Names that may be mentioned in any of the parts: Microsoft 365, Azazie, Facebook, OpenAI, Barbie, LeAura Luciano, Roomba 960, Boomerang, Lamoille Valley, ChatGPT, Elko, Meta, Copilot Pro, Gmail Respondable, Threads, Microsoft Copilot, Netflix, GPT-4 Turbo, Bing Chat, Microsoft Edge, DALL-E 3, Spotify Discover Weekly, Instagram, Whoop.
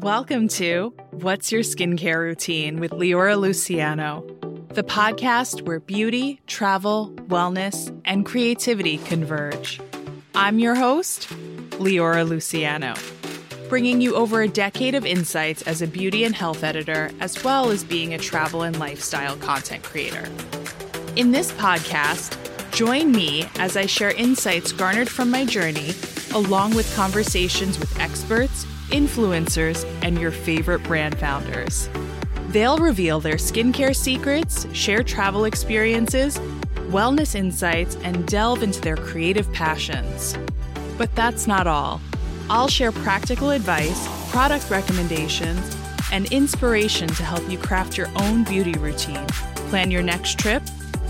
Welcome to What's Your Skincare Routine with LeAura Luciano, the podcast where beauty, travel, wellness, and creativity converge. I'm your host, LeAura Luciano, bringing you over a decade of insights as a beauty and health editor, as well as being a travel and lifestyle content creator. In this podcast, join me as I share insights garnered from my journey, along with conversations with experts, influencers, and your favorite brand founders. They'll reveal their skincare secrets, share travel experiences, wellness insights, and delve into their creative passions. But that's not all. I'll share practical advice, product recommendations, and inspiration to help you craft your own beauty routine, plan your next trip,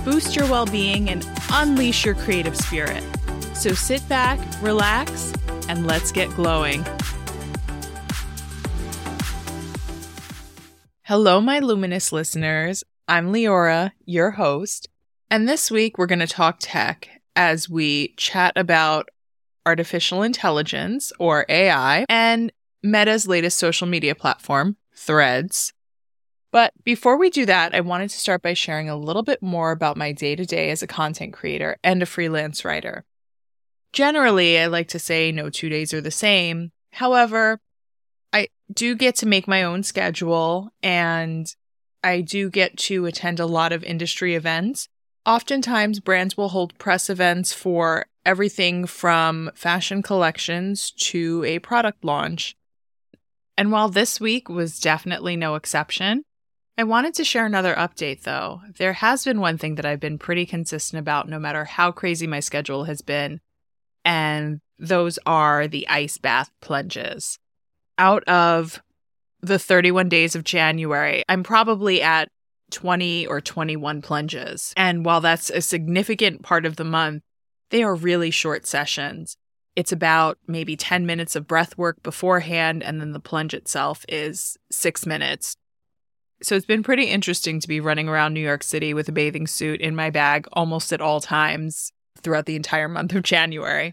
boost your well-being, and unleash your creative spirit. So sit back, relax, and let's get glowing. Hello, my luminous listeners. I'm LeAura, your host, and this week we're going to talk tech as we chat about artificial intelligence, or AI, and Meta's latest social media platform, Threads. But before we do that, I wanted to start by sharing a little bit more about my day-to-day as a content creator and a freelance writer. Generally, I like to say no 2 days are the same. However, I do get to make my own schedule, and I do get to attend a lot of industry events. Oftentimes, brands will hold press events for everything from fashion collections to a product launch. And while this week was definitely no exception, I wanted to share another update, though. There has been one thing that I've been pretty consistent about no matter how crazy my schedule has been, and those are the ice bath plunges. Out of the 31 days of January, I'm probably at 20 or 21 plunges. And while that's a significant part of the month, they are really short sessions. It's about maybe 10 minutes of breath work beforehand, and then the plunge itself is 6 minutes. So it's been pretty interesting to be running around New York City with a bathing suit in my bag almost at all times throughout the entire month of January.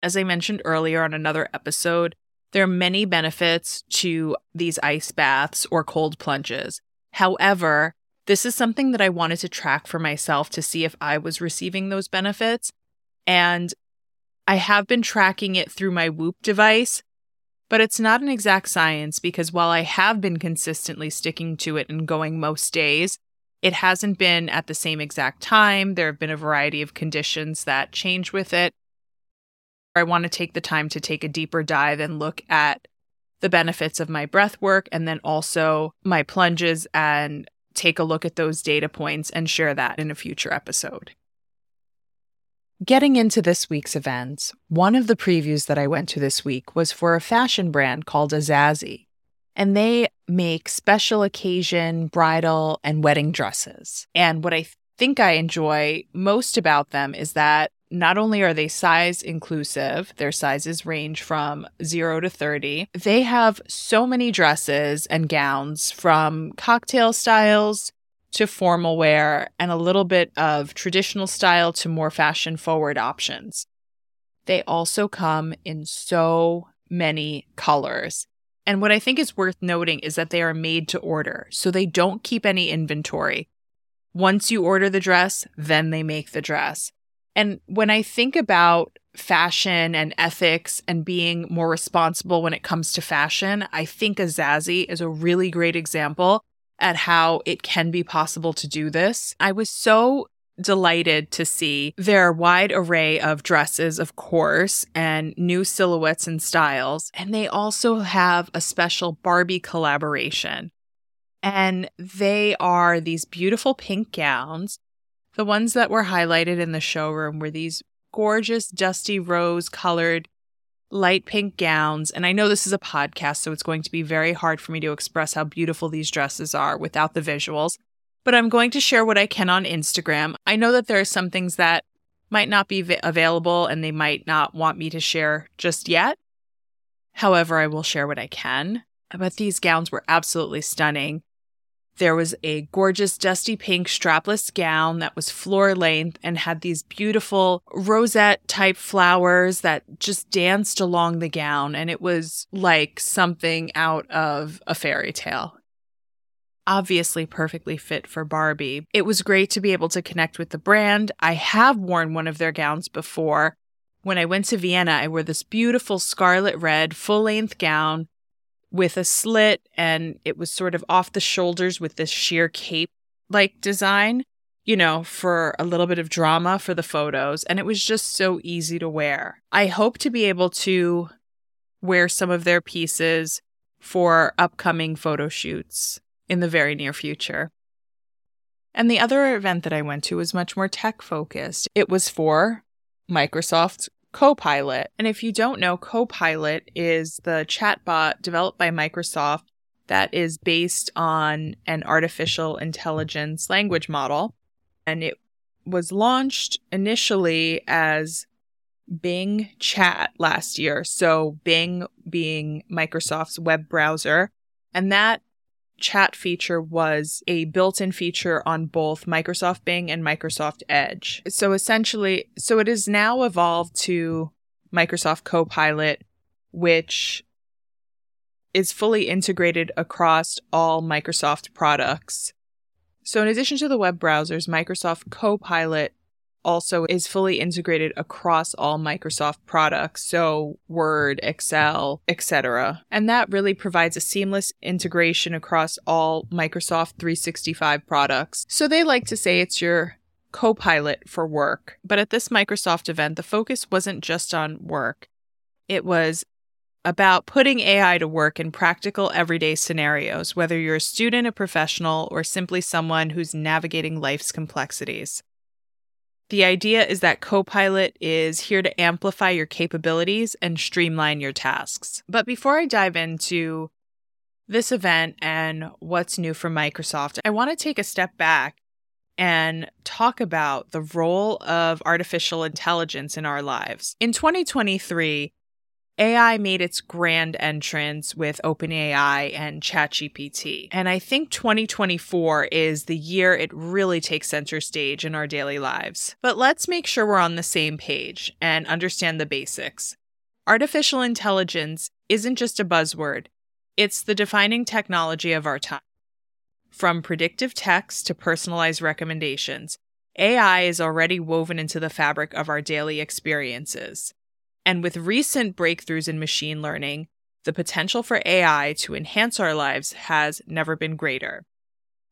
As I mentioned earlier on another episode, there are many benefits to these ice baths or cold plunges. However, this is something that I wanted to track for myself to see if I was receiving those benefits. And I have been tracking it through my Whoop device, but it's not an exact science because while I have been consistently sticking to it and going most days, it hasn't been at the same exact time. There have been a variety of conditions that change with it. I want to take the time to take a deeper dive and look at the benefits of my breath work and then also my plunges and take a look at those data points and share that in a future episode. Getting into this week's events, one of the previews that I went to this week was for a fashion brand called Azazie, and they make special occasion, bridal, and wedding dresses. And what I think I enjoy most about them is that not only are they size inclusive, their sizes range from 0 to 30. They have so many dresses and gowns from cocktail styles to formal wear and a little bit of traditional style to more fashion forward options. They also come in so many colors. And what I think is worth noting is that they are made to order, so they don't keep any inventory. Once you order the dress, then they make the dress. And when I think about fashion and ethics and being more responsible when it comes to fashion, I think Azazie is a really great example at how it can be possible to do this. I was so delighted to see their wide array of dresses, of course, and new silhouettes and styles. And they also have a special Barbie collaboration. And they are these beautiful pink gowns. The ones that were highlighted in the showroom were these gorgeous dusty rose-colored light pink gowns. And I know this is a podcast, so it's going to be very hard for me to express how beautiful these dresses are without the visuals. But I'm going to share what I can on Instagram. I know that there are some things that might not be available and they might not want me to share just yet. However, I will share what I can. But these gowns were absolutely stunning. There was a gorgeous dusty pink strapless gown that was floor length and had these beautiful rosette type flowers that just danced along the gown. And it was like something out of a fairy tale. Obviously perfectly fit for Barbie. It was great to be able to connect with the brand. I have worn one of their gowns before. When I went to Vienna, I wore this beautiful scarlet red full-length gown with a slit, and it was sort of off the shoulders with this sheer cape-like design, you know, for a little bit of drama for the photos, and it was just so easy to wear. I hope to be able to wear some of their pieces for upcoming photo shoots in the very near future. And the other event that I went to was much more tech-focused. It was for Microsoft Copilot. And if you don't know, Copilot is the chatbot developed by Microsoft that is based on an artificial intelligence language model. And it was launched initially as Bing Chat last year. So Bing being Microsoft's web browser. And that chat feature was a built-in feature on both Microsoft Bing and Microsoft Edge. So it is now evolved to Microsoft Copilot, which is fully integrated across all Microsoft products. So in addition to the web browsers, Microsoft Copilot also is fully integrated across all Microsoft products, so Word, Excel, etc. And that really provides a seamless integration across all Microsoft 365 products. So they like to say it's your Copilot for work. But at this Microsoft event, the focus wasn't just on work. It was about putting AI to work in practical everyday scenarios, whether you're a student, a professional, or simply someone who's navigating life's complexities. The idea is that Copilot is here to amplify your capabilities and streamline your tasks. But before I dive into this event and what's new from Microsoft, I want to take a step back and talk about the role of artificial intelligence in our lives. In 2023, AI made its grand entrance with OpenAI and ChatGPT. And I think 2024 is the year it really takes center stage in our daily lives. But let's make sure we're on the same page and understand the basics. Artificial intelligence isn't just a buzzword. It's the defining technology of our time. From predictive text to personalized recommendations, AI is already woven into the fabric of our daily experiences. And with recent breakthroughs in machine learning, the potential for AI to enhance our lives has never been greater.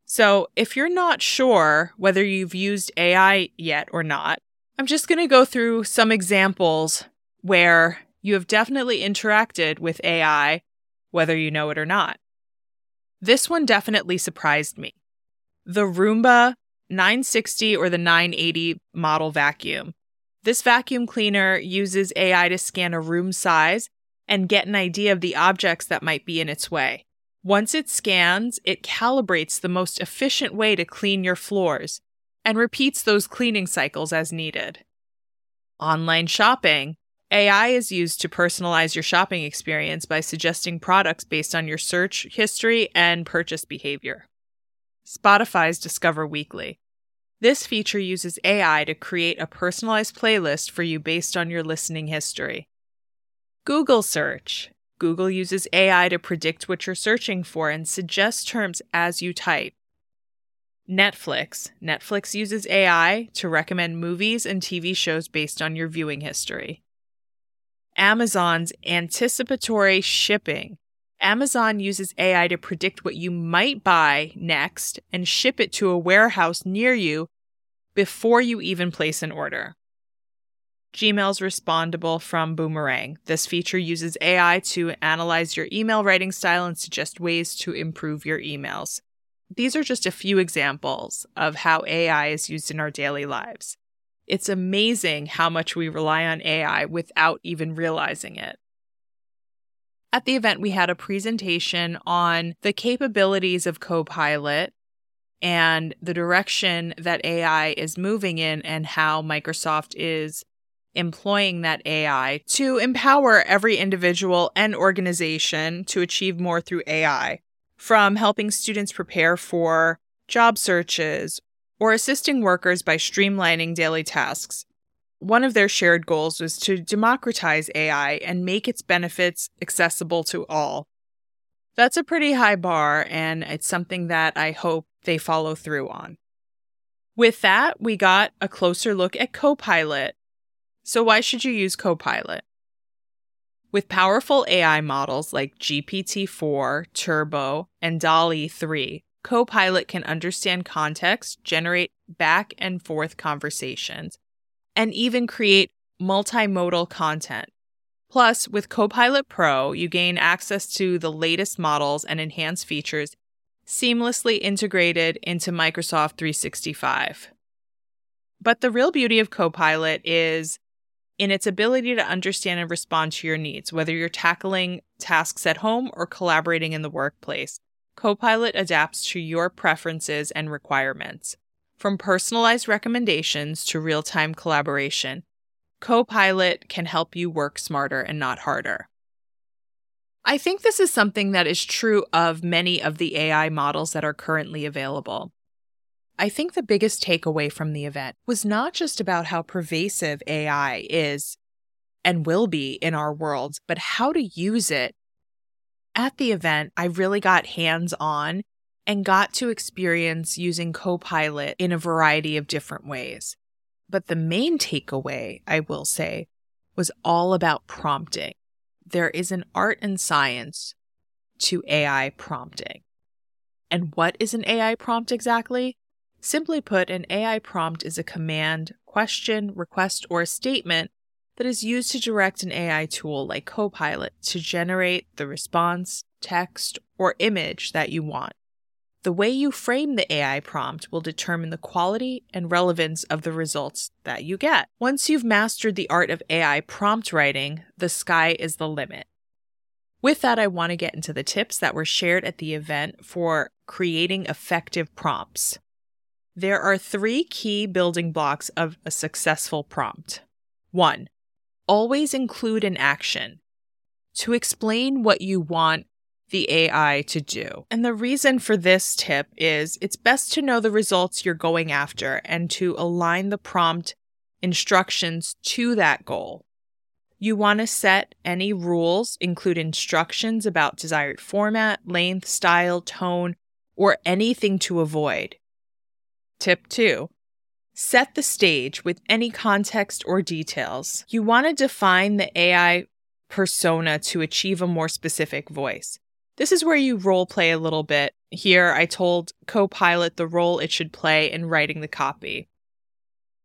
So if you're not sure whether you've used AI yet or not, I'm just going to go through some examples where you have definitely interacted with AI, whether you know it or not. This one definitely surprised me. The Roomba 960 or the 980 model vacuum. This vacuum cleaner uses AI to scan a room size and get an idea of the objects that might be in its way. Once it scans, it calibrates the most efficient way to clean your floors and repeats those cleaning cycles as needed. Online shopping. AI is used to personalize your shopping experience by suggesting products based on your search history and purchase behavior. Spotify's Discover Weekly. This feature uses AI to create a personalized playlist for you based on your listening history. Google search. Google uses AI to predict what you're searching for and suggest terms as you type. Netflix. Netflix uses AI to recommend movies and TV shows based on your viewing history. Amazon's anticipatory shipping. Amazon uses AI to predict what you might buy next and ship it to a warehouse near you before you even place an order. Gmail's Respondable from Boomerang. This feature uses AI to analyze your email writing style and suggest ways to improve your emails. These are just a few examples of how AI is used in our daily lives. It's amazing how much we rely on AI without even realizing it. At the event, we had a presentation on the capabilities of Copilot and the direction that AI is moving in and how Microsoft is employing that AI to empower every individual and organization to achieve more through AI, from helping students prepare for job searches or assisting workers by streamlining daily tasks. One of their shared goals was to democratize AI and make its benefits accessible to all. That's a pretty high bar, and it's something that I hope they follow through on. With that, we got a closer look at Copilot. So why should you use Copilot? With powerful AI models like GPT-4, Turbo, and DALL-E 3, Copilot can understand context, generate back and forth conversations, and even create multimodal content. Plus, with Copilot Pro, you gain access to the latest models and enhanced features seamlessly integrated into Microsoft 365. But the real beauty of Copilot is in its ability to understand and respond to your needs, whether you're tackling tasks at home or collaborating in the workplace. Copilot adapts to your preferences and requirements. From personalized recommendations to real-time collaboration, Copilot can help you work smarter and not harder. I think this is something that is true of many of the AI models that are currently available. I think the biggest takeaway from the event was not just about how pervasive AI is and will be in our world, but how to use it. At the event, I really got hands-on and got to experience using Copilot in a variety of different ways. But the main takeaway, I will say, was all about prompting. There is an art and science to AI prompting. And what is an AI prompt exactly? Simply put, an AI prompt is a command, question, request, or statement that is used to direct an AI tool like Copilot to generate the response, text, or image that you want. The way you frame the AI prompt will determine the quality and relevance of the results that you get. Once you've mastered the art of AI prompt writing, the sky is the limit. With that, I want to get into the tips that were shared at the event for creating effective prompts. There are three key building blocks of a successful prompt. 1. Always include an action. To explain what you want the AI to do. And the reason for this tip is it's best to know the results you're going after and to align the prompt instructions to that goal. You want to set any rules, include instructions about desired format, length, style, tone, or anything to avoid. Tip 2. Set the stage with any context or details. You want to define the AI persona to achieve a more specific voice. This is where you role play a little bit. Here, I told Copilot the role it should play in writing the copy.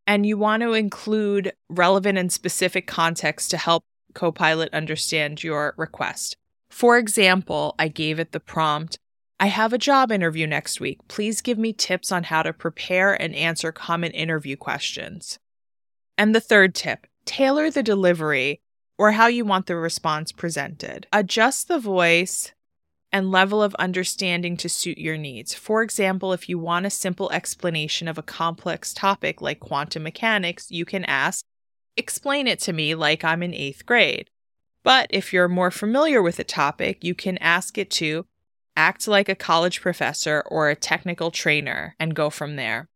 And you want to include relevant and specific context to help Copilot understand your request. For example, I gave it the prompt, I have a job interview next week. Please give me tips on how to prepare and answer common interview questions. And the third tip, tailor the delivery or how you want the response presented. Adjust the voice and level of understanding to suit your needs. For example, if you want a simple explanation of a complex topic like quantum mechanics, you can ask, explain it to me like I'm in 8th grade. But if you're more familiar with a topic, you can ask it to act like a college professor or a technical trainer and go from there.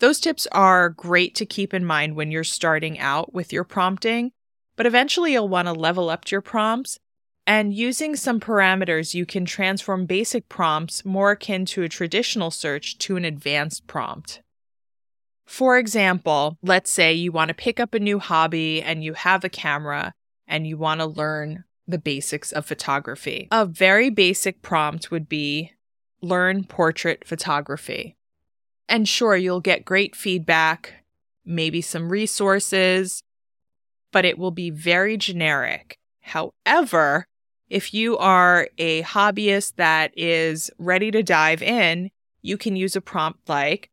Those tips are great to keep in mind when you're starting out with your prompting, but eventually you'll want to level up your prompts. And using some parameters, you can transform basic prompts more akin to a traditional search to an advanced prompt. For example, let's say you want to pick up a new hobby and you have a camera and you want to learn the basics of photography. A very basic prompt would be learn portrait photography. And sure, you'll get great feedback, maybe some resources, but it will be very generic. However, if you are a hobbyist that is ready to dive in, you can use a prompt like,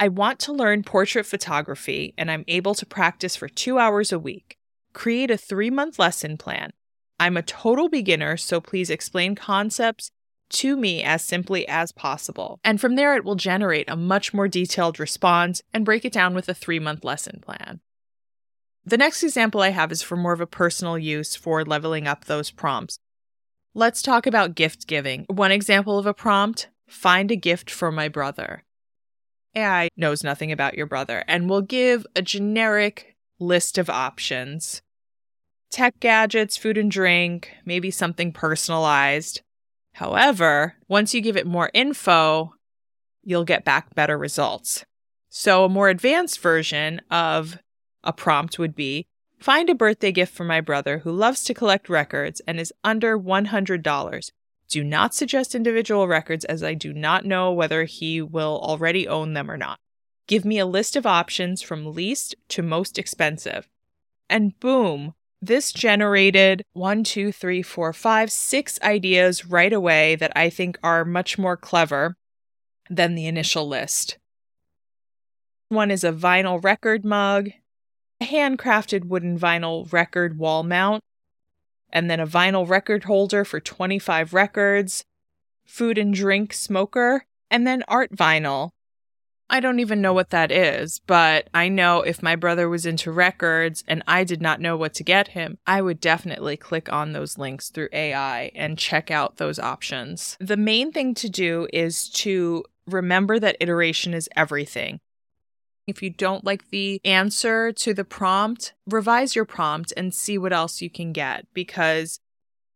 I want to learn portrait photography and I'm able to practice for 2 hours a week. Create a 3-month lesson plan. I'm a total beginner, so please explain concepts to me as simply as possible. And from there, it will generate a much more detailed response and break it down with a 3-month lesson plan. The next example I have is for more of a personal use for leveling up those prompts. Let's talk about gift giving. One example of a prompt, find a gift for my brother. AI knows nothing about your brother and will give a generic list of options. Tech gadgets, food and drink, maybe something personalized. However, once you give it more info, you'll get back better results. So a more advanced version of a prompt would be, find a birthday gift for my brother who loves to collect records and is under $100. Do not suggest individual records as I do not know whether he will already own them or not. Give me a list of options from least to most expensive. And boom, this generated 6 ideas right away that I think are much more clever than the initial list. One is a vinyl record mug, a handcrafted wooden vinyl record wall mount, and then a vinyl record holder for 25 records, food and drink smoker, and then art vinyl. I don't even know what that is, but I know if my brother was into records and I did not know what to get him, I would definitely click on those links through AI and check out those options. The main thing to do is to remember that iteration is everything. If you don't like the answer to the prompt, revise your prompt and see what else you can get, because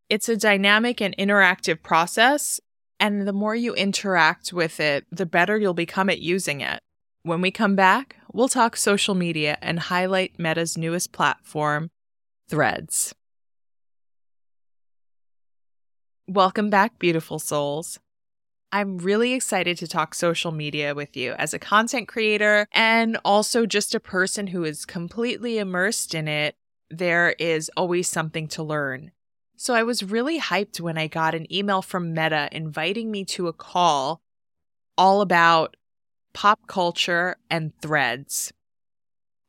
it's a dynamic and interactive process, and the more you interact with it, the better you'll become at using it. When we come back, we'll talk social media and highlight Meta's newest platform, Threads. Welcome back, beautiful souls. I'm really excited to talk social media with you as a content creator and also just a person who is completely immersed in it. There is always something to learn. So I was really hyped when I got an email from Meta inviting me to a call all about pop culture and Threads.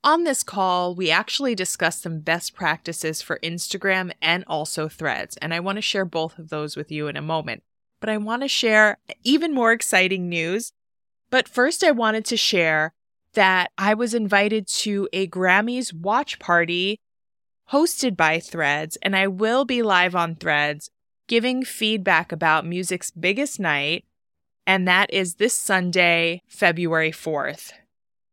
On this call, we actually discussed some best practices for Instagram and also Threads, and I want to share both of those with you in a moment. But I want to share even more exciting news. But first, I wanted to share that I was invited to a Grammys watch party hosted by Threads, and I will be live on Threads giving feedback about music's biggest night, and that is this Sunday, February 4th.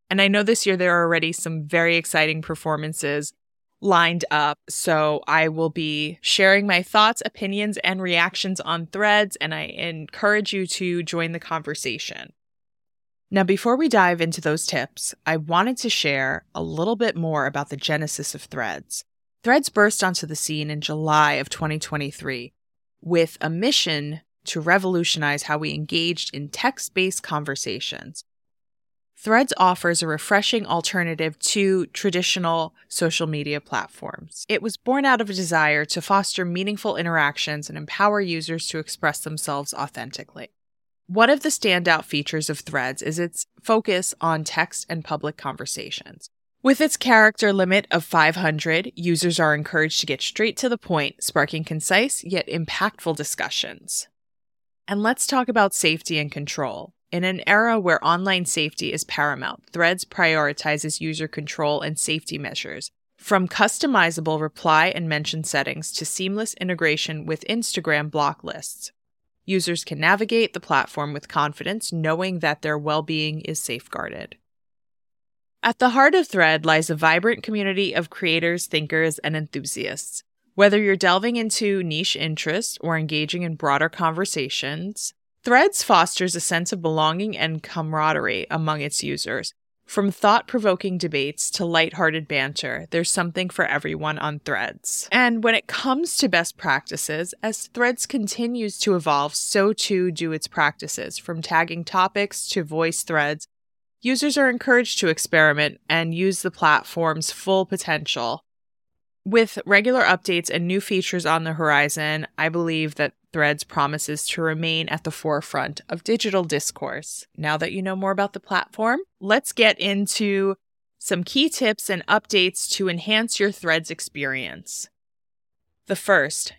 And I know this year there are already some very exciting performances lined up. So I will be sharing my thoughts, opinions, and reactions on Threads, and I encourage you to join the conversation. Now, before we dive into those tips, I wanted to share a little bit more about the genesis of Threads. Threads burst onto the scene in July of 2023 with a mission to revolutionize how we engaged in text-based conversations. Threads offers a refreshing alternative to traditional social media platforms. It was born out of a desire to foster meaningful interactions and empower users to express themselves authentically. One of the standout features of Threads is its focus on text and public conversations. With its character limit of 500, users are encouraged to get straight to the point, sparking concise yet impactful discussions. And let's talk about safety and control. In an era where online safety is paramount, Threads prioritizes user control and safety measures, from customizable reply and mention settings to seamless integration with Instagram block lists. Users can navigate the platform with confidence, knowing that their well-being is safeguarded. At the heart of Threads lies a vibrant community of creators, thinkers, and enthusiasts. Whether you're delving into niche interests or engaging in broader conversations, Threads fosters a sense of belonging and camaraderie among its users. From thought-provoking debates to lighthearted banter, there's something for everyone on Threads. And when it comes to best practices, as Threads continues to evolve, so too do its practices. From tagging topics to voice threads, users are encouraged to experiment and use the platform's full potential. With regular updates and new features on the horizon, I believe that Threads promises to remain at the forefront of digital discourse. Now that you know more about the platform, let's get into some key tips and updates to enhance your Threads experience. The first,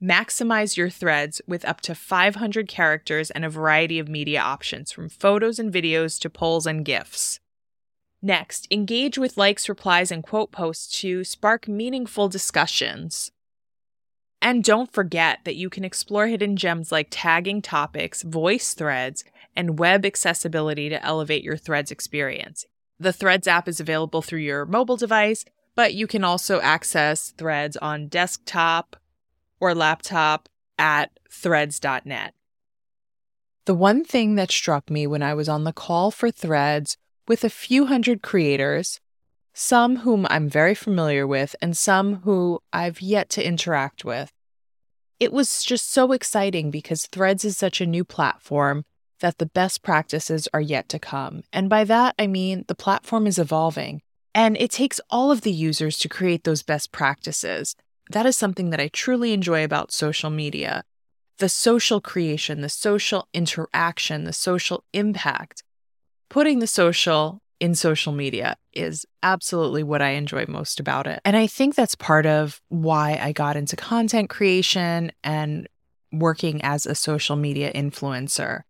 maximize your Threads with up to 500 characters and a variety of media options, from photos and videos to polls and GIFs. Next, engage with likes, replies, and quote posts to spark meaningful discussions. And don't forget that you can explore hidden gems like tagging topics, voice threads, and web accessibility to elevate your Threads experience. The Threads app is available through your mobile device, but you can also access Threads on desktop or laptop at threads.net. The one thing that struck me when I was on the call for Threads with a few hundred creators, some whom I'm very familiar with and some who I've yet to interact with. It was just so exciting because Threads is such a new platform that the best practices are yet to come. And by that, I mean the platform is evolving, and it takes all of the users to create those best practices. That is something that I truly enjoy about social media. The social creation, the social interaction, the social impact. Putting the social in social media is absolutely what I enjoy most about it. And I think that's part of why I got into content creation and working as a social media influencer.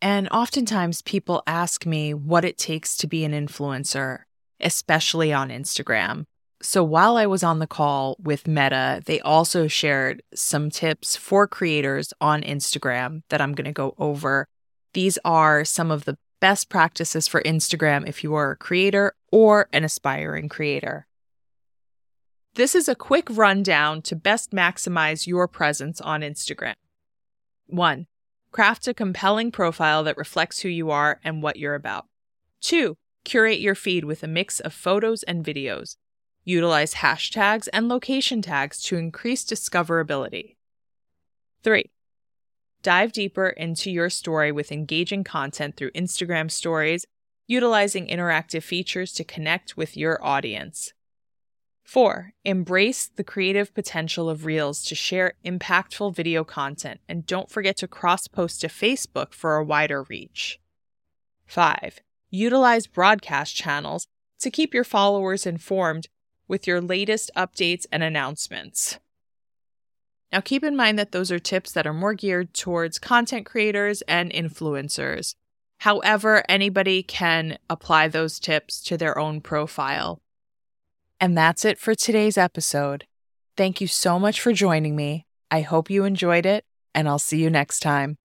And oftentimes people ask me what it takes to be an influencer, especially on Instagram. So while I was on the call with Meta, they also shared some tips for creators on Instagram that I'm going to go over. These are some of the best practices for Instagram if you are a creator or an aspiring creator. This is a quick rundown to best maximize your presence on Instagram. 1. Craft a compelling profile that reflects who you are and what you're about. 2. Curate your feed with a mix of photos and videos. Utilize hashtags and location tags to increase discoverability. 3. Dive deeper into your story with engaging content through Instagram stories, utilizing interactive features to connect with your audience. 4. Embrace the creative potential of Reels to share impactful video content, and don't forget to cross-post to Facebook for a wider reach. 5. Utilize broadcast channels to keep your followers informed with your latest updates and announcements. Now, keep in mind that those are tips that are more geared towards content creators and influencers. However, anybody can apply those tips to their own profile. And that's it for today's episode. Thank you so much for joining me. I hope you enjoyed it, and I'll see you next time.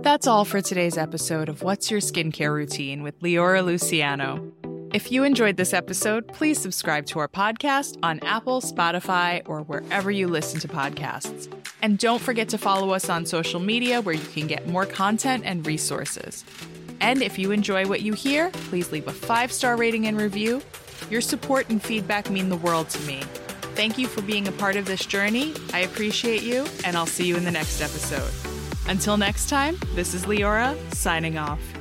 That's all for today's episode of What's Your Skincare Routine with LeAura Luciano. If you enjoyed this episode, please subscribe to our podcast on Apple, Spotify, or wherever you listen to podcasts. And don't forget to follow us on social media where you can get more content and resources. And if you enjoy what you hear, please leave a 5-star rating and review. Your support and feedback mean the world to me. Thank you for being a part of this journey. I appreciate you, and I'll see you in the next episode. Until next time, this is LeAura signing off.